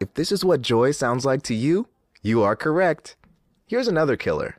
If this is what joy sounds like to you, you are correct. Here's another killer.